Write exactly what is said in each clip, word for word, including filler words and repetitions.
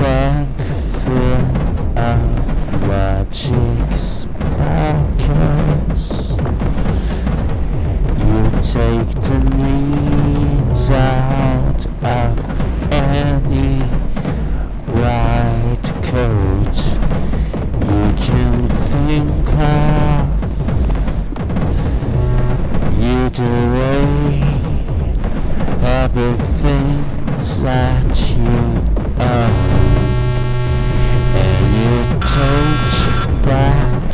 sand full of magic sparkles. You take the needs out of any white coat you can think of. You deride everything that you are, and you take back,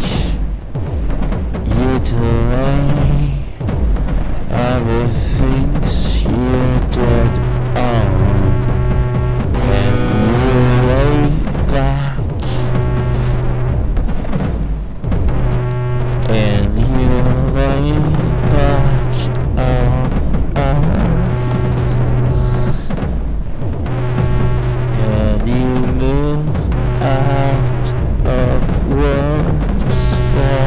you delay everything you did on, and you lay back, and you lay back on, on, and you live out of words for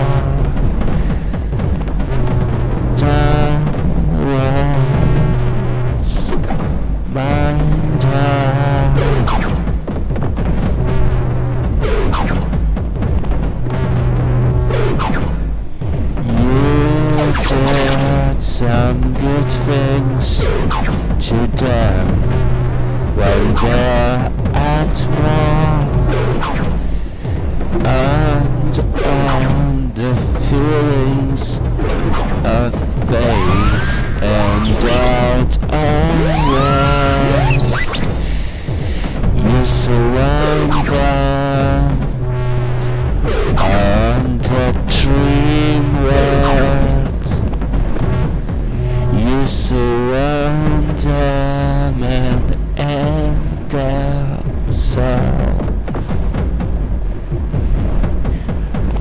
downwards mind down. You did some good things to them while they're at war. And on the feelings of faith and doubt and love, you surrender on the dream world. You surrender men and their soul.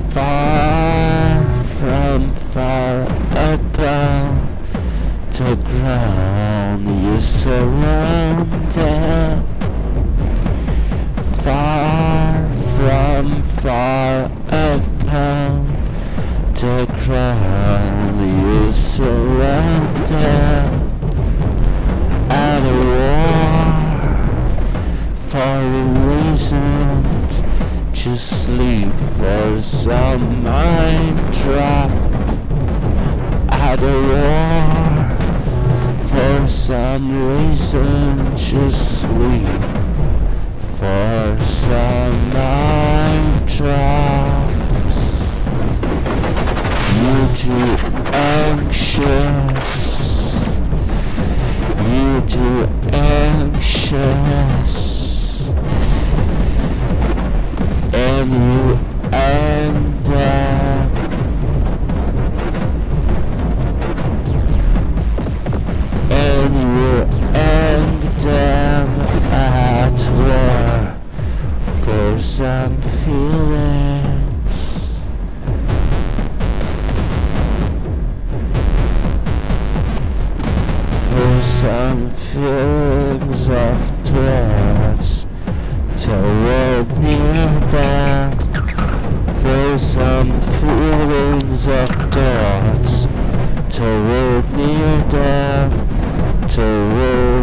Far from far above the ground you surrender. Far from far above the ground you surrender. At a war for a reason, to sleep for some mind trap. At a war for some reason, to sleep for some mind traps. You too anxious, you too anxious, and you end up and you end up at war for some feelings. For some feelings of threats toward nearby, for some feelings of thoughts toward nearby, toward